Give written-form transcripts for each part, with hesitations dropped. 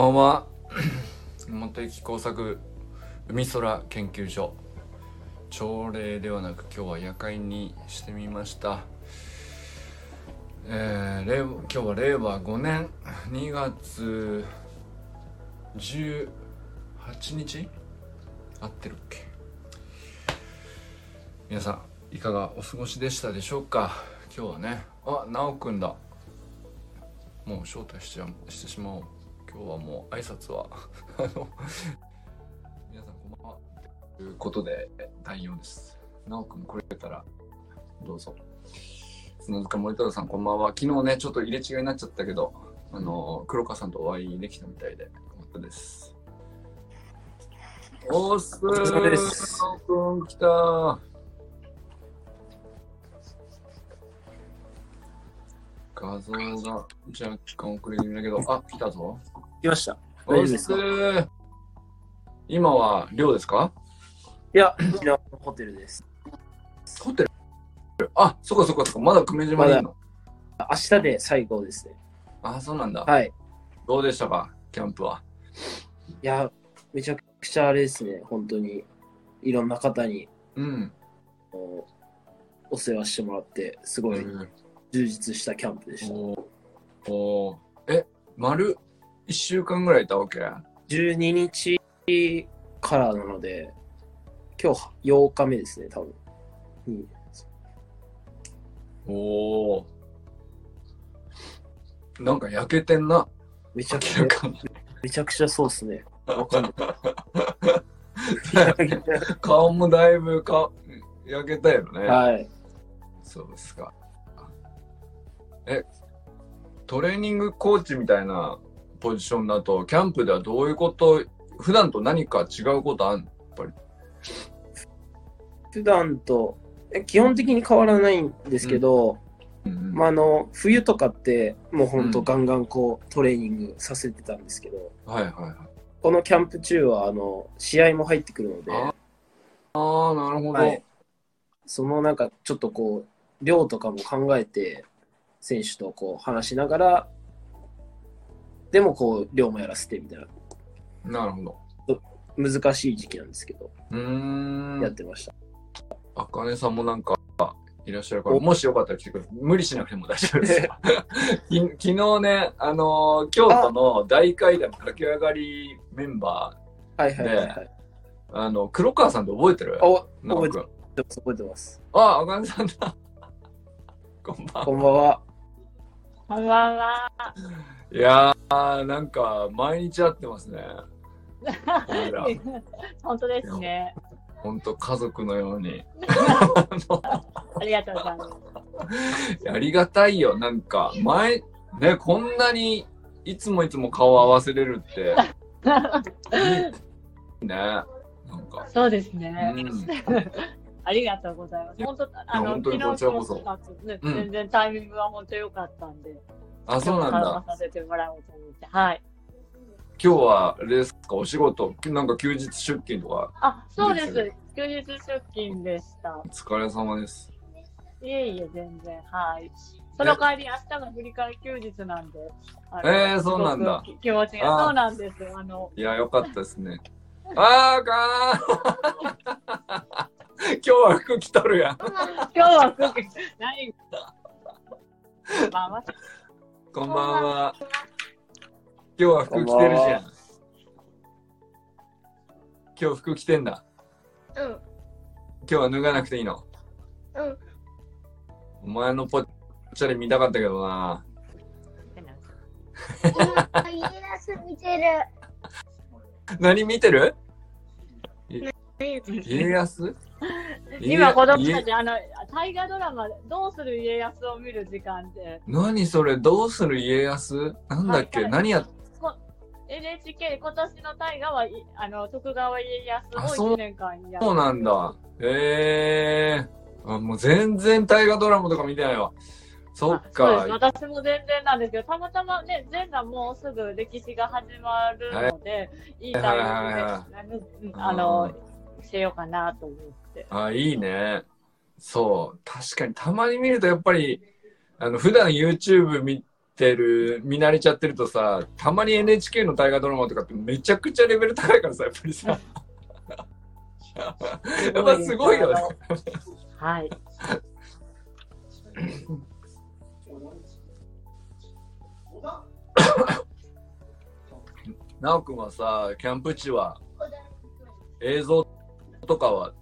こんばんは。元駅工作海空研究所、朝礼ではなく今日は夜会にしてみました。今日は令和5年2月18日合ってるっけ。皆さんいかがお過ごしでしたでしょうか。今日はね、あ、なおくんだ、もう招待してしまおう。今日はもう挨拶は皆さんこんばんはということで対応です。なおくん来れたらどうぞ。砂塚森太郎さんこんばんは。昨日ねちょっと入れ違いになっちゃったけど、黒川さんとお会いできたみたいでよかったです。おーすー、なおくん来たー。画像が若干遅れ気味だけど、あ、来たぞ。来ました。おーすー。今は寮ですか？いや、うちのホテルです。ホテル、あ、そこそこそこ。まだ久米島にいるの？明日で最後ですね。あ、そうなんだ。はい。どうでしたか、キャンプは？いや、めちゃくちゃあれですね、本当にいろんな方に、お世話してもらって、すごい充実したキャンプでした。丸1週間ぐらいいたわけ？12日からなので、今日8日目ですね、多分。おー、なんか焼けてんな。めちゃくちゃそうっすね。わかんない顔もだいぶ焼けたよね。はい、そうですか。トレーニングコーチみたいなポジションだとキャンプではどういうこと、普段と何か違うことあるの？やっぱり普段と基本的に変わらないんですけど、冬とかってもうほんとガンガントレーニングさせてたんですけど、このキャンプ中は試合も入ってくるので、なるほど、はい、そのなんかちょっと量とかも考えて選手と話しながらでも量もやらせてみたいな。なるほど。難しい時期なんですけど、やってました。あかねさんもなんかいらっしゃるから、もしよかったら来てください。無理しなくても大丈夫です昨日ね、京都の大階段駆け上がりメンバーで、黒川さんって覚えてる？覚えてます。あかねさんだこんばんは。こんばんは。いやー、なんか毎日会ってますね本当ですね。本当家族のようにありがとうございますありがたいよ。なんか前ね、こんなにいつも顔を合わせれるってなんかそうですね、ありがとうございます。本当昨日の全然タイミングは本当良かったんで、あ、そうなんだ。させてもらおうと思って、はい。今日はあれですか、お仕事、なんか休日出勤とか？あ、そうです。休日出勤でした。お疲れ様です。いえいえ、全然、はい。その代わり、明日が振り返り休日なんで。そうなんだ。気持ちが、そうなんです。いや、よかったですね。今日は服着とるやん。今日は服着ないんだ。こんばんは。今日は服着てるじゃん。今日服着てんだ。今日は脱がなくていいの？お前のぽっちゃり見たかったけどな。イエス見てる。何見てる？家康？今子供たち大河ドラマどうする家康を見る時間で。何それ、どうする家康？なんだっけ、何やっ。NHK 今年の大河は徳川家康を1年間やる。そうなんだ。もう全然大河ドラマとか見てないわ。そっか。私も全然なんですけど、たまたまね、前段もうすぐ歴史が始まるので、いいタイミングでしてようかなと思って。あ、いいね。そう、確かにたまに見るとやっぱり普段 YouTube 見てる、見慣れちゃってるとさ、たまに NHK の大河ドラマとかってめちゃくちゃレベル高いからさ、やっぱりさやっぱすごいよねはいなおくんはさ、キャンプ地は映像とかは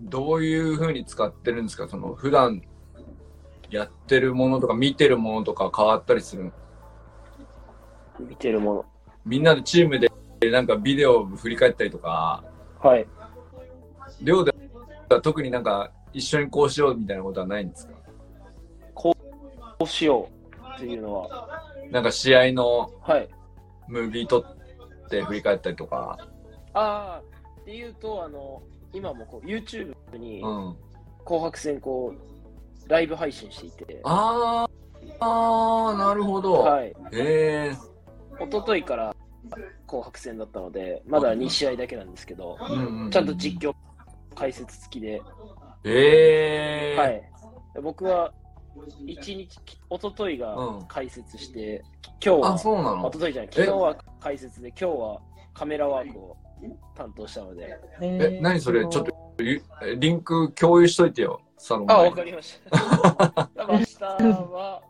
どういう風に使ってるんですか？その普段やってるものとか見てるものとか変わったりする？見てるもの、みんなでチームでなんかビデオを振り返ったりとか。はい。寮では特になんか一緒にこうしようみたいなことはないんですか？こうしようっていうのはなんか試合のムービー撮って振り返ったりとか、はい、あーっていうと、今もこう YouTube に紅白戦こうライブ配信していて、あーなるほど。はい。おとといから紅白戦だったのでまだ2試合だけなんですけど、ちゃんと実況解説付きで、はい、僕は1日、おとといが解説して、今日は、あ、そうなの？おとといじゃない、昨日は解説で、今日はカメラワークを担当したので。何それ、ちょっとリンク共有しといてよ、サロン。あ、わかりました。明日は、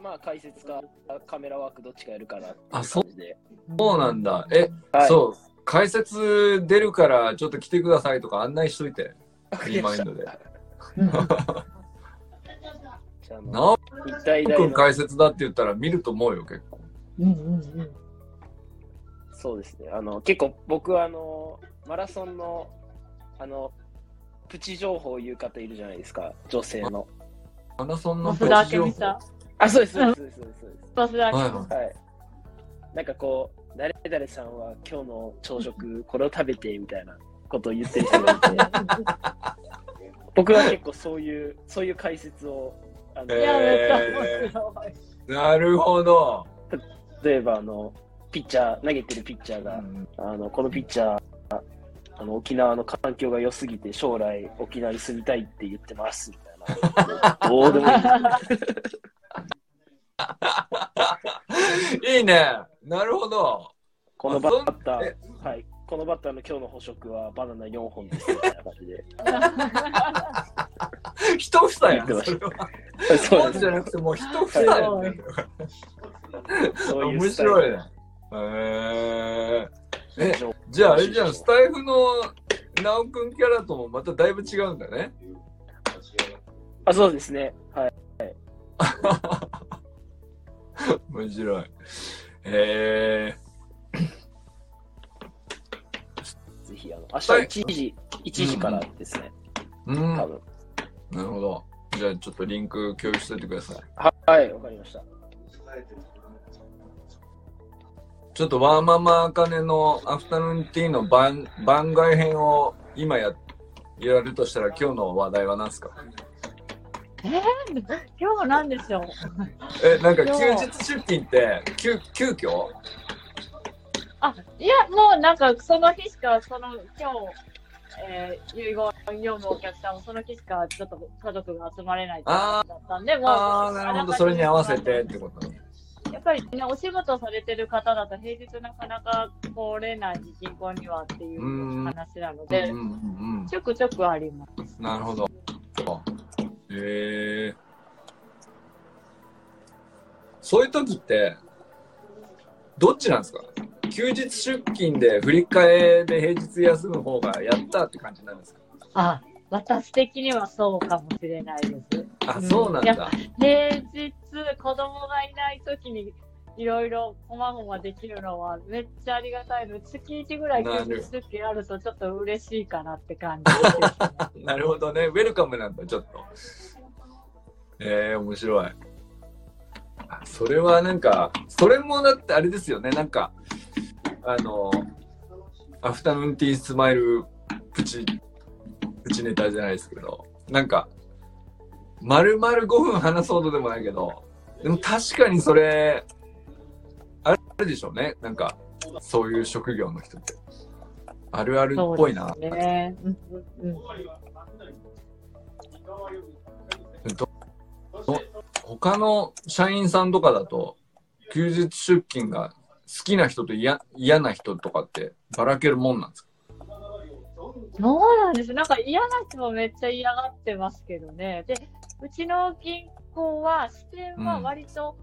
まあ解説かカメラワークどっちかやるかなって感じで。あ、そうなんだ。はい、そう、解説出るからちょっと来てくださいとか案内しといて、リマインドで。なおくん解説だって言ったら見ると思うよ、結構。そうですね。結構僕はマラソンのプチ情報を言う方いるじゃないですか、女性の。マラソンのプチ情報。あ、そうですそうですそうですそうです。はい。なんかこう誰々さんは今日の朝食これを食べてみたいなことを言ってる人がいて、僕は結構そういう解説を。なるほど。例えばピッチャー、投げてるピッチャーが、このピッチャー沖縄の環境が良すぎて将来沖縄に住みたいって言ってますみたいなどうでもいいいいね。なるほど。このバッター、はい、このバッターの今日の捕食はバナナ4本ですみたいな感じで一房やん、それは。本じゃなくて、もう一房やん、ね。面白いね。じゃあ、あれじゃん、スタイフのなおくんキャラともまただいぶ違うんだね。あ、そうですね。はい。面白い。ぜひ、明日1時からですね。多分。なるほど。じゃあちょっとリンク共有しておいてください。はい、わかりました。ちょっとワーママあかねのアフタヌーンティーの番外編を今やるとしたら今日の話題は何ですか？今日なんですよ。なんか休日出勤って急遽？あ、いやもうなんかその日しか今日。遺言読むお客さんもその日しかちょっと家族が集まれないだったんで、もうなるほど、それに合わせてってことね。やっぱりね、お仕事されてる方だと平日なかなか来れないし、銀行にはっていう話なので、ちょくちょくあります。なるほど。そういう時ってどっちなんですか？休日出勤で振り替えで平日休む方がやったって感じなんですか？あ、私的にはそうかもしれないです。あ、そうなんだ。平日子供がいない時にいろいろこまごまできるのはめっちゃありがたいので、月1ぐらい休日出勤あるとちょっと嬉しいかなって感じです、ね。なるほどね、ウェルカムなんだちょっと。面白い。それはなんかそれもだってあれですよね、なんか。アフタヌーンティースマイルプチネタじゃないですけど、なんか丸々5分話そうとでもないけど、でも確かにそれあるでしょうね、なんかそういう職業の人ってあるあるっぽいな。他の社員さんとかだと休日出勤が好きな人と嫌な人とかってばらけるもんなんですか？そうなんです。なんか嫌な人もめっちゃ嫌がってますけどね。で、うちの銀行は支店は割と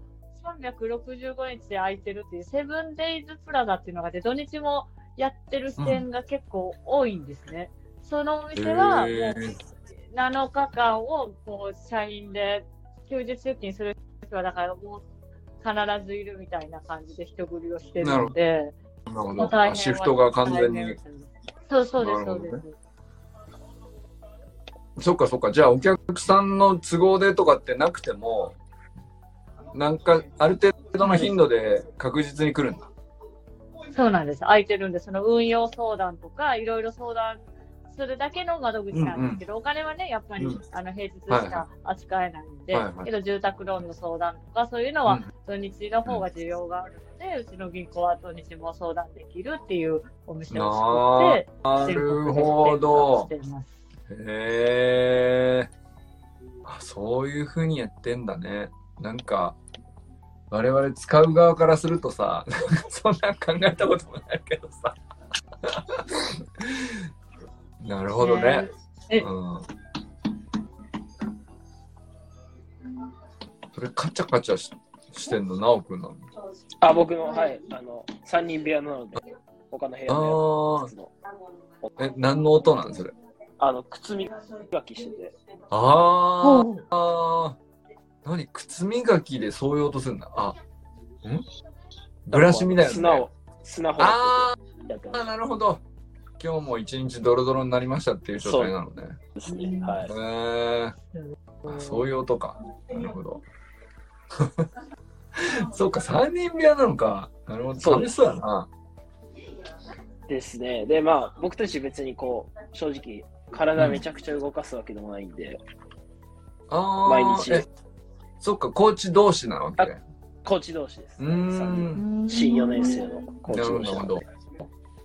365日で空いてるっていう、セブンデイズプラザっていうのがあって、土日もやってる支店が結構多いんですね。そのお店はもう7日間をこう社員で休日出勤する人はだからもう必ずいるみたいな感じで人繰りをしてるので、シフトが完全に。そうです。そっかそっか。じゃあお客さんの都合でとかってなくても、なんかある程度の頻度で確実に来るんだ。そうなんです。空いてるんです。その運用相談とかいろいろ相談するだけの窓口なんですけど、お金はねやっぱり、平日しか扱えないので、けど住宅ローンの相談とかそういうのは土日の方が需要があるので、うちの銀行は土日も相談できるっていうお店を作って、なるほど。へえ。そういう風にやってんだね。なんか我々使う側からするとさ、そんな考えたこともないけどさ。なるほどね。それカチャカチャ してんのなおくんなの？あ、僕の、はい、3人部屋なので他の部屋のやつの。何の音なんそれ？靴磨きしてて。何靴磨きでそういう音するんだ。ブラシみたいな、ね。砂を。なるほど。今日も一日ドロドロになりましたっていう状態なのね。そうですね。そういう音か。なるほど。そうか、3人部屋なのか。なるほど。寂しそうだな。ですね。で、まあ僕たち別にこう正直体めちゃくちゃ動かすわけでもないんで。毎日。そっか、コーチ同士なわけ。コーチ同士です、ね。新4年生のコーチ同士なの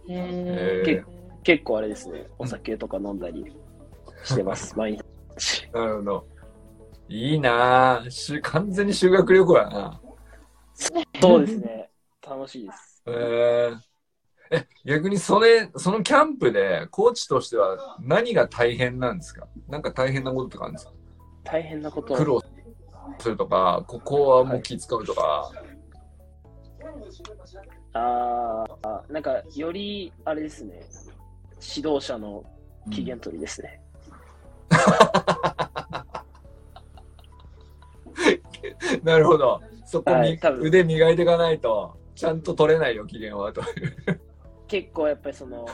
で。結構あれですね、お酒とか飲んだりしてます、毎日。なるほど。いいなぁ。完全に修学旅行やな。そうですね。楽しいです。逆にそのキャンプでコーチとしては何が大変なんですか？なんか大変なこととかあるんですか？大変なこと。苦労するとか、ここはもう気使うとか。なんかよりあれですね、指導者の機嫌取りですね。なるほど。そこに、腕磨いていかないとちゃんと取れないよ機嫌はと。結構やっぱりその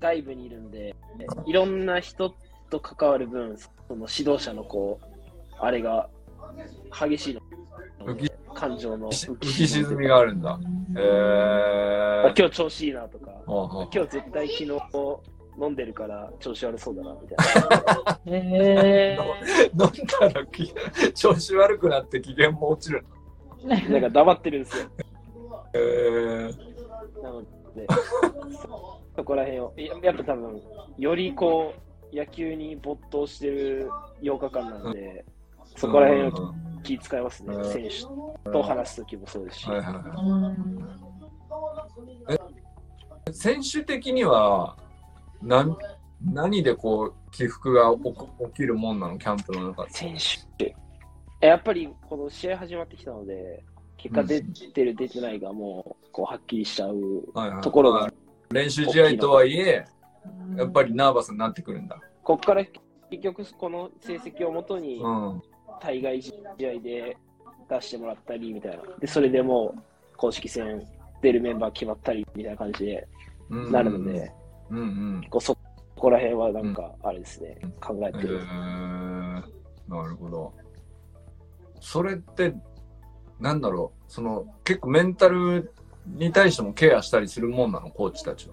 外部にいるんで、いろんな人と関わる分、その指導者のこうあれが激しいので。感情の浮き沈みがあるんだ。今日調子いいなとか、今日絶対昨日飲んでるから調子悪そうだなみたいな。飲んだら調子悪くなって機嫌も落ちる。なんか黙ってるんですよ。なのでそこら辺をやっぱ多分よりこう野球に没頭してる8日間なんで、そこら辺を気使いますね。選手と話すときもそうですし、選手的には何でこう起伏が起きるもんなの？キャンプの中で選手ってやっぱりこの試合始まってきたので、結果出てる出てないがもう、 こうはっきりしちゃうところが、練習試合とはいえやっぱりナーバスになってくるんだ。こっから結局この成績をもとに対外試合で出してもらったりみたいな、でそれでもう公式戦出るメンバー決まったりみたいな感じでなるので、結構そこら辺はなんかあれですね、考えてる。なるほど。それってなんだろう、その結構メンタルに対してもケアしたりするもんなの、コーチたち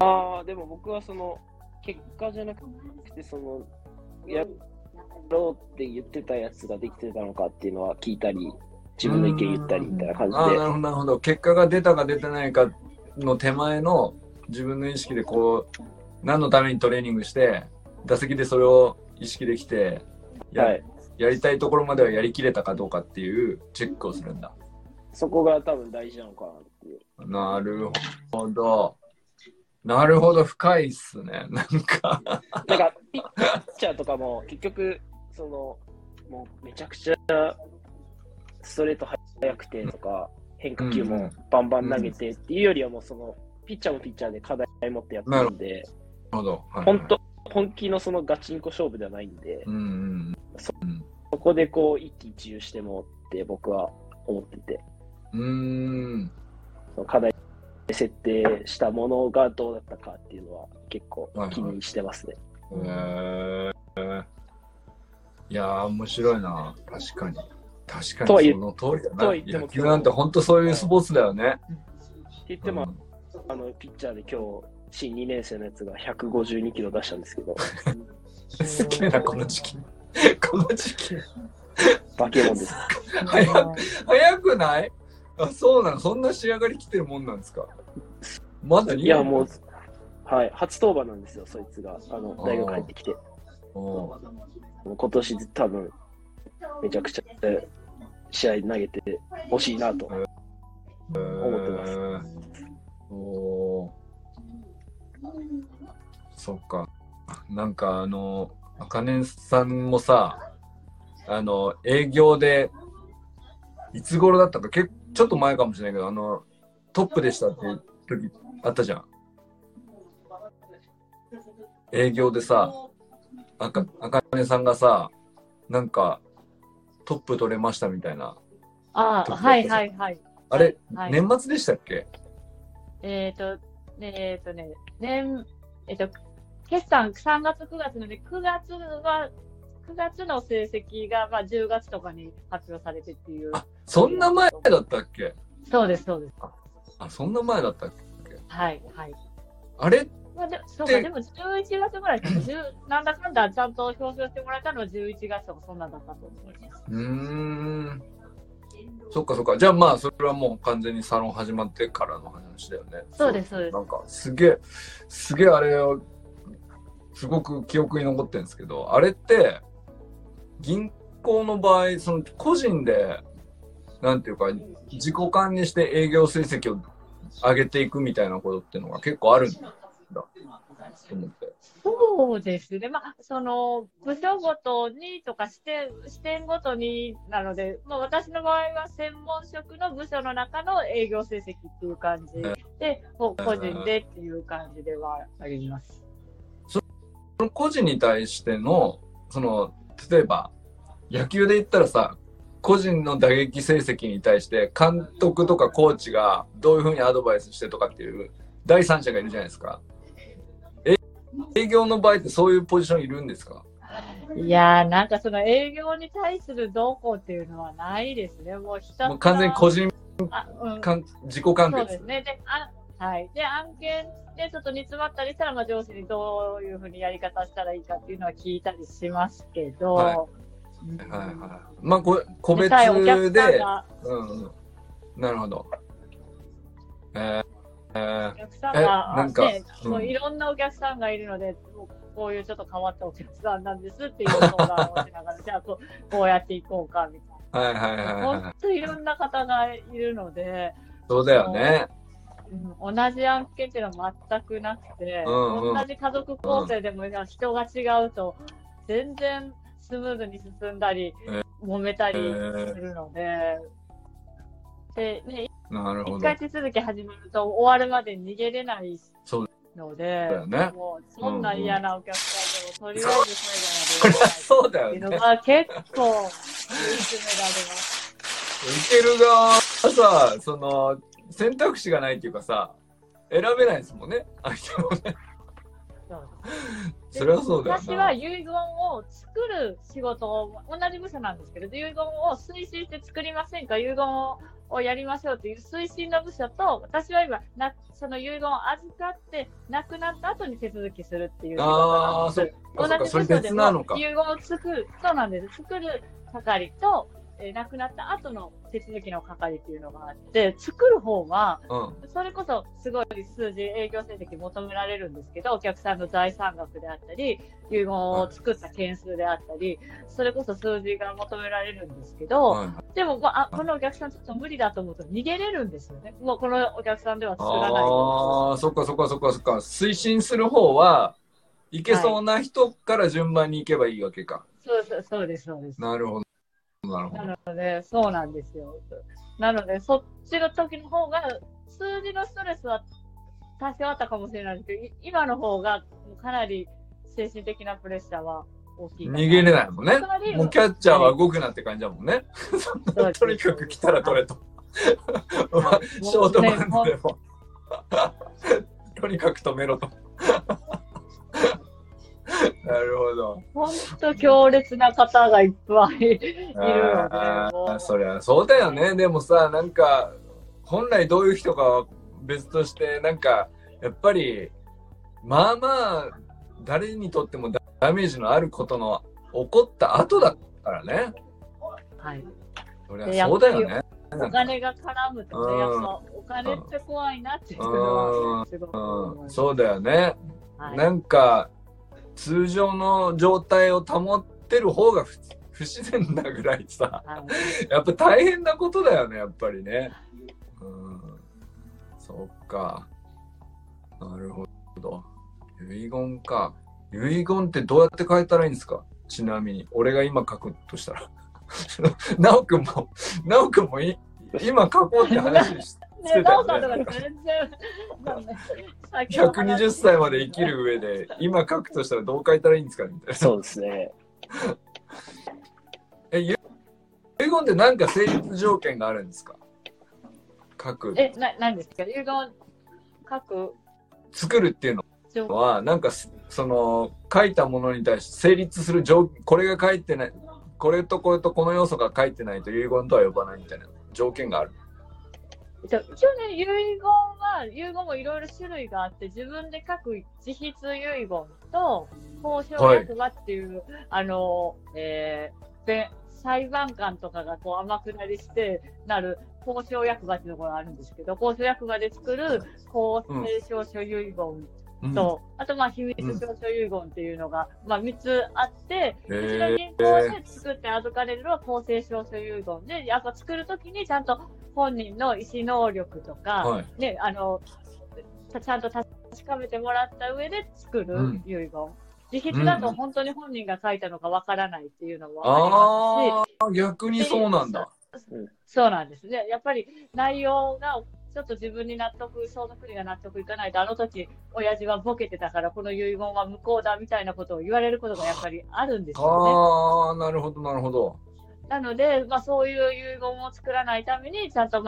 は？でも僕はその結果じゃなくて、そのやろうって言ってたやつができてたのかっていうのは聞いたり、自分の意見言ったりみたいな感じで。なるほど。結果が出たか出てないかの手前の自分の意識で、こう何のためにトレーニングして打席でそれを意識できて、やりたいところまではやりきれたかどうかっていうチェックをするんだ。そこが多分大事なのかなっていう。なるほどなるほど、深いっすね。なんかピッチャーとかも結局そのもうめちゃくちゃストレート速くてとか変化球もバンバン投げてっていうよりはもうそのピッチャーもピッチャーで課題持ってやってるんで、なるほど、はいはい、本気のそのガチンコ勝負ではないんで、うんうんうん、そこでこう一喜一憂してもって僕は思ってて、その課題設定したものがどうだったかっていうのは結構気にしてますね。いやー面白いな。確かにその通りだな。とは言っても野球なんて本当そういうスポーツだよね。って言っても、ピッチャーで今日新2年生のやつが152キロ出したんですけどすげえなこの時期バケモンです早くない？あ、そうなの。そんな仕上がりきてるもんなんですか？まだ2年？いやもう、はい、初登板なんですよそいつが大学入ってきて。今年多分めちゃくちゃ試合投げてほしいなと思ってます。おーそっか。なんか茜さんもさ営業でいつ頃だったかちょっと前かもしれないけどトップでしたっていう時あったじゃん。営業でさ茜さんがさなんかトップ取れましたみたいな。はいはいはい。あれ、はい、年末でしたっけ？決算3月9月なので9月の成績が、まあ、10月とかに発表されてっていう。あ、そんな前だったっけ？そうです。あ、そんな前だったっけ？はい。あれ？まあ、そうか、でも11月ぐらいかも。なんだかんだちゃんと表彰してもらったのは11月とかそんなだったと思います。そっか。じゃあまあそれはもう完全にサロン始まってからの話だよね。そうです。なんかすげえあれをすごく記憶に残ってるんですけど、あれって銀行の場合その個人でなんていうか自己管理して営業成績を上げていくみたいなことっていうのが結構あるんだ。そうですね、まあ、その部署ごとにとか視点ごとになので、まあ、私の場合は専門職の部署の中の営業成績っていう感じで、個人でっていう感じではあります。その個人に対しての、その例えば野球で言ったらさ個人の打撃成績に対して監督とかコーチがどういうふうにアドバイスしてとかっていう第三者がいるじゃないですか。営業の場合ってそういうポジションいるんですか？いやーなんかその営業に対するどうこうっていうのはないですね。もうもう完全に個人、自己完結。そうですね。で、はい。で案件でちょっと煮詰まったりしたら、まあ、上司にどういうふうにやり方したらいいかっていうのは聞いたりしますけど、はい。まあ個別で、なるほど。お客さんがなんかね、もういろんなお客さんがいるので、こういうちょっと変わったお客さんなんですっていう相談をしながら、じゃあこうやっていこうかみたいな。はい。本当にいろんな方がいるので、そうだよね。同じ案件っていうのは全くなくて、同じ家族構成でも人が違うと全然スムーズに進んだり、揉めたりするので。でね、なるほど。一回手続き始めると終わるまで逃げれないので、もうそんな嫌なお客さんでもとりあえず最後まで。そうだよね。結構見つめられます。受ける側はさ、その選択肢がないっていうかさ、選べないですもんね。相手もね。それはそうだよな。私は遺言を作る仕事を同じ部署なんですけど、遺言を推進して作りませんか、遺言をやりましょうという推進の部署と、私は今その遺言を預かって亡くなった後に手続きするっていう仕事なんです。同じ部署でも遺言を作る係と亡くなった後の手続きの係っていうのがあって、作る方は、それこそすごい数字、営業成績求められるんですけど、お客さんの財産額であったり、遺言を作った件数であったり、それこそ数字が求められるんですけど、でもこのお客さんちょっと無理だと思うと逃げれるんですよね。もうこのお客さんでは作らないと思う。ああ、そっか。推進する方は、いけそうな人から順番に行けばいいわけか。そうです。なるほど。なのでそうなんですよ。なのでそっちの時の方が数字のストレスは多少あったかもしれないですけど、今の方がかなり精神的なプレッシャーは大きい。逃げれないもんね。もうキャッチャーは動くなって感じだもんね。とにかく来たら取れと。ショートバンドでもとにかく止めろと。なるほど。本当強烈な方がいっぱいいるよね。そりゃそうだよね。でもさ、なんか本来どういう人かは別として、なんかやっぱりまあまあ誰にとってもダメージのあることの起こった後だからね。はい。そりゃそうだよね。お金が絡むとね、やっぱお金って怖いなっていうのはすごく思う。そうだよね。はい、なんか。通常の状態を保ってる方が不自然なぐらいさ、やっぱ大変なことだよね、やっぱりね。そっか。なるほど。遺言か。遺言ってどうやって変えたらいいんですか？ちなみに、俺が今書くとしたら。なおくんも今書こうって話して。ね、なおさんとか全然120歳まで生きる上で今書くとしたらどう書いたらいいんですかみたいな。そうですね。遺言って何か成立条件があるんですか？書く。何ですか？遺言書く。作るっていうのはなんかその書いたものに対して成立する条件、これが書いてない、これとこれとこの要素が書いてないと遺言とは呼ばないみたいな条件がある。一応ね、遺言もいろいろ種類があって、自分で書く自筆遺言と公証役場っていう、裁判官とかがこう天下りしてなる公証役場っていうところがあるんですけど、公証役場で作る公正証書遺言と、あと秘密証書遺言っていうのが、3つあって、うちの銀行で作って預かれるのは公正証書遺言で、やっぱ作るときにちゃんと本人の意思能力とか、ね、ちゃんと確かめてもらった上で作る遺言。自筆だと本当に本人が書いたのかわからないっていうのもありますし、逆にそうなんだ。そうなんですね。やっぱり内容がちょっと自分に納得、相続人が納得いかないと、あの時親父はボケてたからこの遺言は無効だみたいなことを言われることがやっぱりあるんですよね。ああ、なるほど。なので、そういう遺言を作らないために、ちゃんと、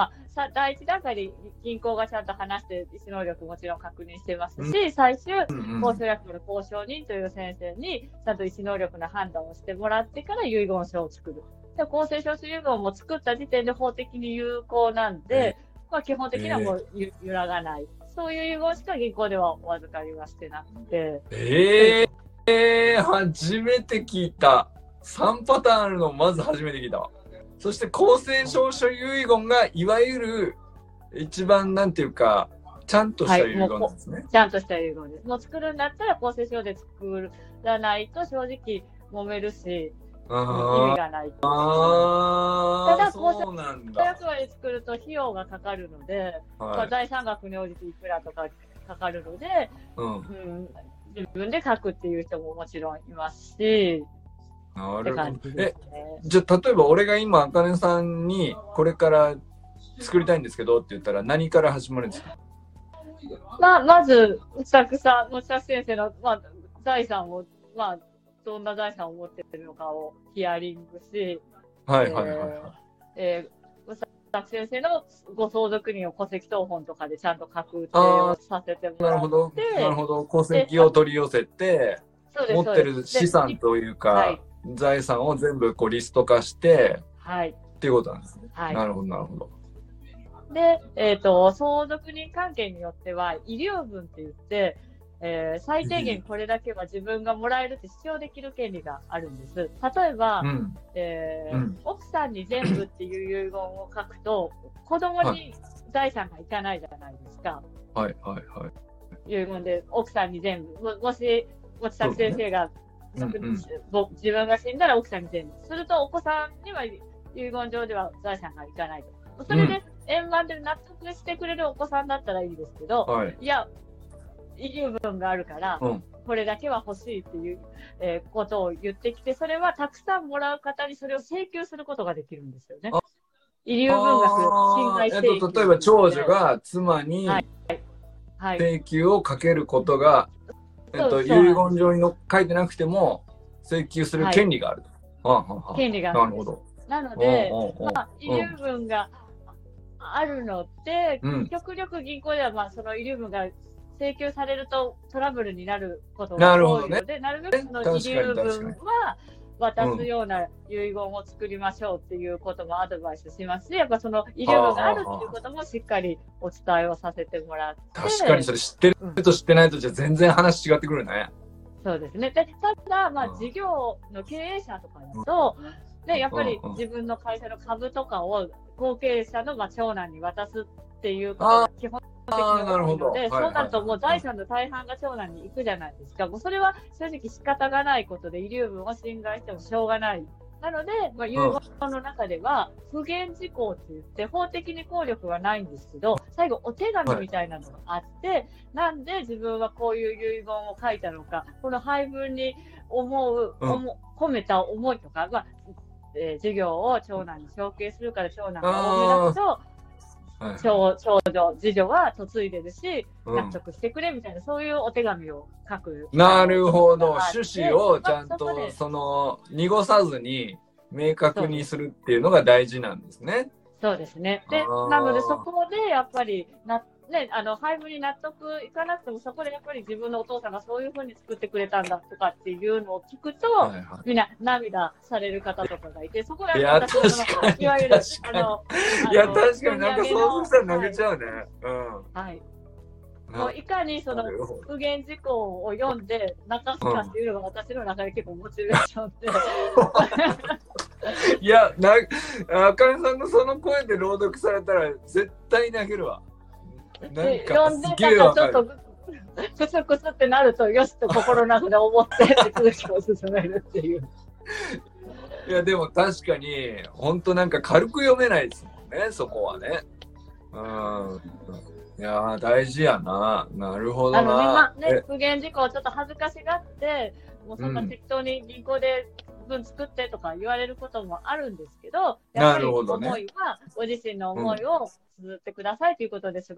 第一段階で銀行がちゃんと話して、意思能力もちろん確認してますし、最終、公証役の公証人という先生に、ちゃんと意思能力の判断をしてもらってから遺言書を作る。で、公正証書遺言も作った時点で法的に有効なんで、基本的にはもう揺らがない。そういう遺言しか銀行ではお預かりはしてなくて。初めて聞いた。3パターンあるのをまず初めて聞いたわ。そして公正証書遺言がいわゆる一番なんていうかちゃんとした遺言ですね。ちゃんとした遺言です。もう作るんだったら公正証で作らないと正直揉めるし意味がない。ただ公正役割で作ると費用がかかるので、財産額に応じていくらとかかかるので、自分で書くっていう人ももちろんいますし。なるほど。じゃあ例えば俺が今あかねさんにこれから作りたいんですけどって言ったら何から始まるんですか？まず内田先生の、財産を、どんな財産を持っているのかをヒアリングし、内田先生のご相続人を戸籍謄本とかでちゃんと確定をさせてもらって、なるほど、戸籍を取り寄せて持ってる資産というか。財産を全部こうリスト化して、っていうことなんですね。なるほど。で、相続人関係によっては遺留分って言って、最低限これだけは自分がもらえるって主張できる権利があるんです。例えば、奥さんに全部っていう遺言を書くと子供に財産がいかないじゃないですか。はいはいはい。遺言で奥さんに全部、もしもちさき先生が、自分が死んだら奥さんに全部するとお子さんには遺言上では財産がいかないと。それで円満で納得してくれるお子さんだったらいいですけど、いや遺留分があるから、これだけは欲しいっていう、ことを言ってきて、それはたくさんもらう方にそれを請求することができるんですよね。遺留分額侵害請求、例えば長女が妻に請求をかけることが、遺言状に書いてなくても請求する権利がある。権利がある。なるほど。なので、遺留分があるので、極力銀行では、その遺留分が請求されるとトラブルになることが多いので、なるべくその遺留分は渡すような遺言を作りましょうっていうこともアドバイスしますし、やっぱその遺留分があるっていうこともしっかりお伝えをさせてもらって。確かにそれ知ってると知ってないとじゃ全然話違ってくるね。そうですね。でただ事業の経営者とかだと、やっぱり自分の会社の株とかを後継者の長男に渡すっていうことが基本で、そうなるともう財産の大半が長男に行くじゃないですか。もうそれは正直仕方がないことで、遺留分を侵害してもしょうがない。なので、遺言の中では不言事項って言って法的に効力はないんですけど、最後お手紙みたいなのがあって、なんで自分はこういう遺言を書いたのか、この配分に込めた思いとか、事業を長男に承継するから長男が多めだと、次女は嫁いでるし、納得してくれみたいな、そういうお手紙を書く。なるほど。趣旨をちゃんとその濁さずに明確にするっていうのが大事なんですね。そうですね。でなのでそこでやっぱり配分に納得いかなくても、そこでやっぱり自分のお父さんがそういうふうに作ってくれたんだとかっていうのを聞くと、みんな涙される方とかがいて、そこがやっぱりいわゆる確かになんか想像したら泣けちゃうね。いかにその不言事項を読んで泣かすかっていうのが私の中で結構モチベーションでいや、あかねさんのその声で朗読されたら絶対泣けるわ。なんかすげえわかる。読んでクスクスってなると、よしと心の中で思って空気を進めるっていう。いやでも確かに本当なんか軽く読めないですもんね、そこはね。いや大事やな。なるほどな。不言事項ちょっと恥ずかしがってもうそんな適当に銀行で分作ってとか言われることもあるんですけど、やっぱり思いは、ご自身の思いを綴ってくださいということで、書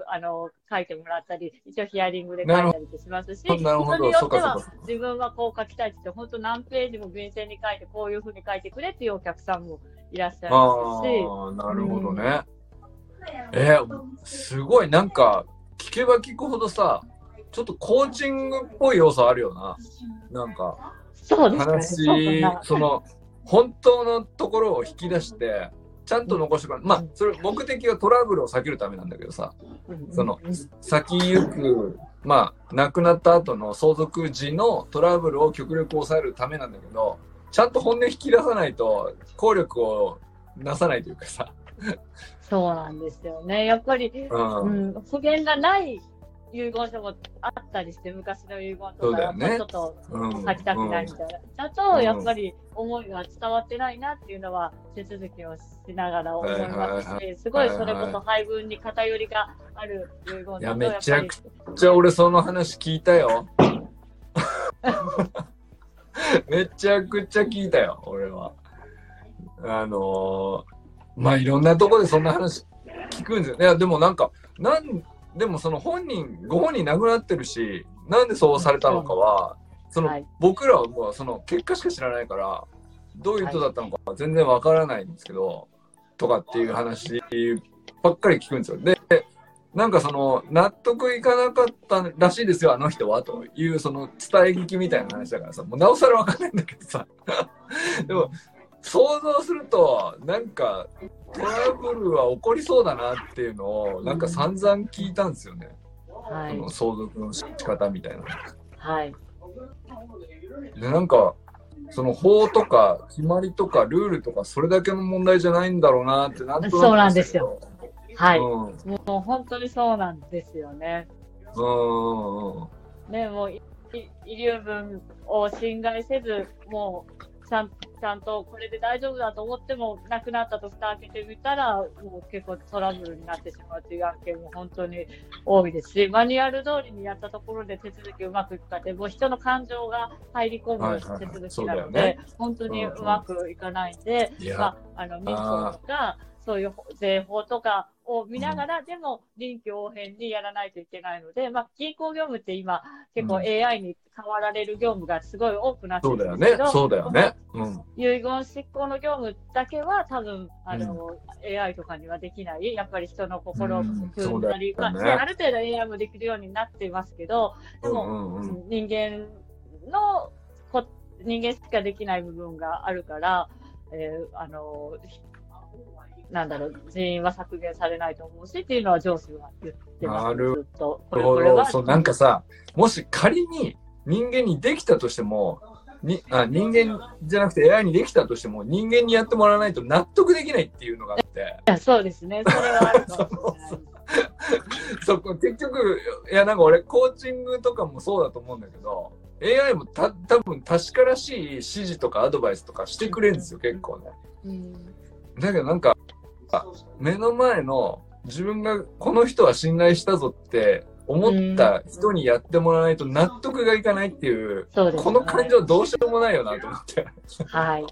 いてもらったり、一応ヒアリングで書いたりしますし、人によっては自分はこう書きたいって言って、本当何ページも便箋に書いて、こういうふうに書いてくれっていうお客さんもいらっしゃいますし。なるほどね。すごいなんか聞けば聞くほどさ、ちょっとコーチングっぽい要素あるよな。なんか話、その本当のところを引き出してちゃんと残してくる。それ目的はトラブルを避けるためなんだけどさ、その先行く亡くなった後の相続時のトラブルを極力抑えるためなんだけど、ちゃんと本音引き出さないと効力をなさないというかさ。そうなんですよね。やっぱり不言がない遺言書もあったりして、昔の遺言とかちょっと書きたくないみたいな、だとやっぱり思いが伝わってないなっていうのは手続きをしながら思いますし、すごいそれこそ配分に偏りがある遺言だと。いやめちゃくちゃ俺その話聞いたよめちゃくちゃ聞いたよ俺は。いろんなとこでそんな話聞くんですよ。いやでもでもそのご本人亡くなってるし、なんでそうされたのかは、僕らはもうその結果しか知らないから、どういう人だったのかは全然わからないんですけど、とかっていう話ばっかり聞くんですよ。でなんかその納得いかなかったらしいですよあの人は、というその伝え聞きみたいな話だからさ、もうなおさらわかんないんだけどさでも想像するとなんかトラブルは起こりそうだなっていうのをなんか散々聞いたんですよね。はい、その相続の仕方みたいな、はい、でなんかその法とか決まりとかルールとかそれだけの問題じゃないんだろうなってなんとなくそうなんですよ、はい、うん、もう本当にそうなんですよね、うん、ね、もう遺留分を侵害せずもうちゃんとこれで大丈夫だと思ってもなくなったと蓋開けてみたらもう結構トラブルになってしまうという案件も本当に多いですし、マニュアル通りにやったところで手続きうまくいくかってもう人の感情が入り込む手続きなので、はいはいはい、ね、本当にうまくいかないんで、うんうん、まあ、民法とかそういう税法とかを見ながら、うん、でも臨機応変にやらないといけないので、まあ、銀行業務って今結構 AI に変わられる業務がすごい多くなってるんですけど、そうだよね、そうだよね、うん、遺言執行の業務だけは多分うん、AI とかにはできないやっぱり人の心を汲んだり、うん、ね、まあ、ある程度 AI もできるようになっていますけど、でも、うんうんうん、人間しかできない部分があるから、なんだろう、人員は削減されないと思うしっていうのは上司は言ってます。なるほど。そう、なんかさ、もし仮に人間にできたとしても人間じゃなくて AI にできたとしても人間にやってもらわないと納得できないっていうのがあって、いや、そうですね、それはあるかもしれない。そうそう、結局、いや、なんか俺コーチングとかもそうだと思うんだけど、 AI も多分確からしい指示とかアドバイスとかしてくれるんですよ、うん、結構ね、うん、だけどなんか目の前の自分がこの人は信頼したぞって思った人にやってもらわないと納得がいかないっていう、うん、この感情どうしようもないよなと思って、はい、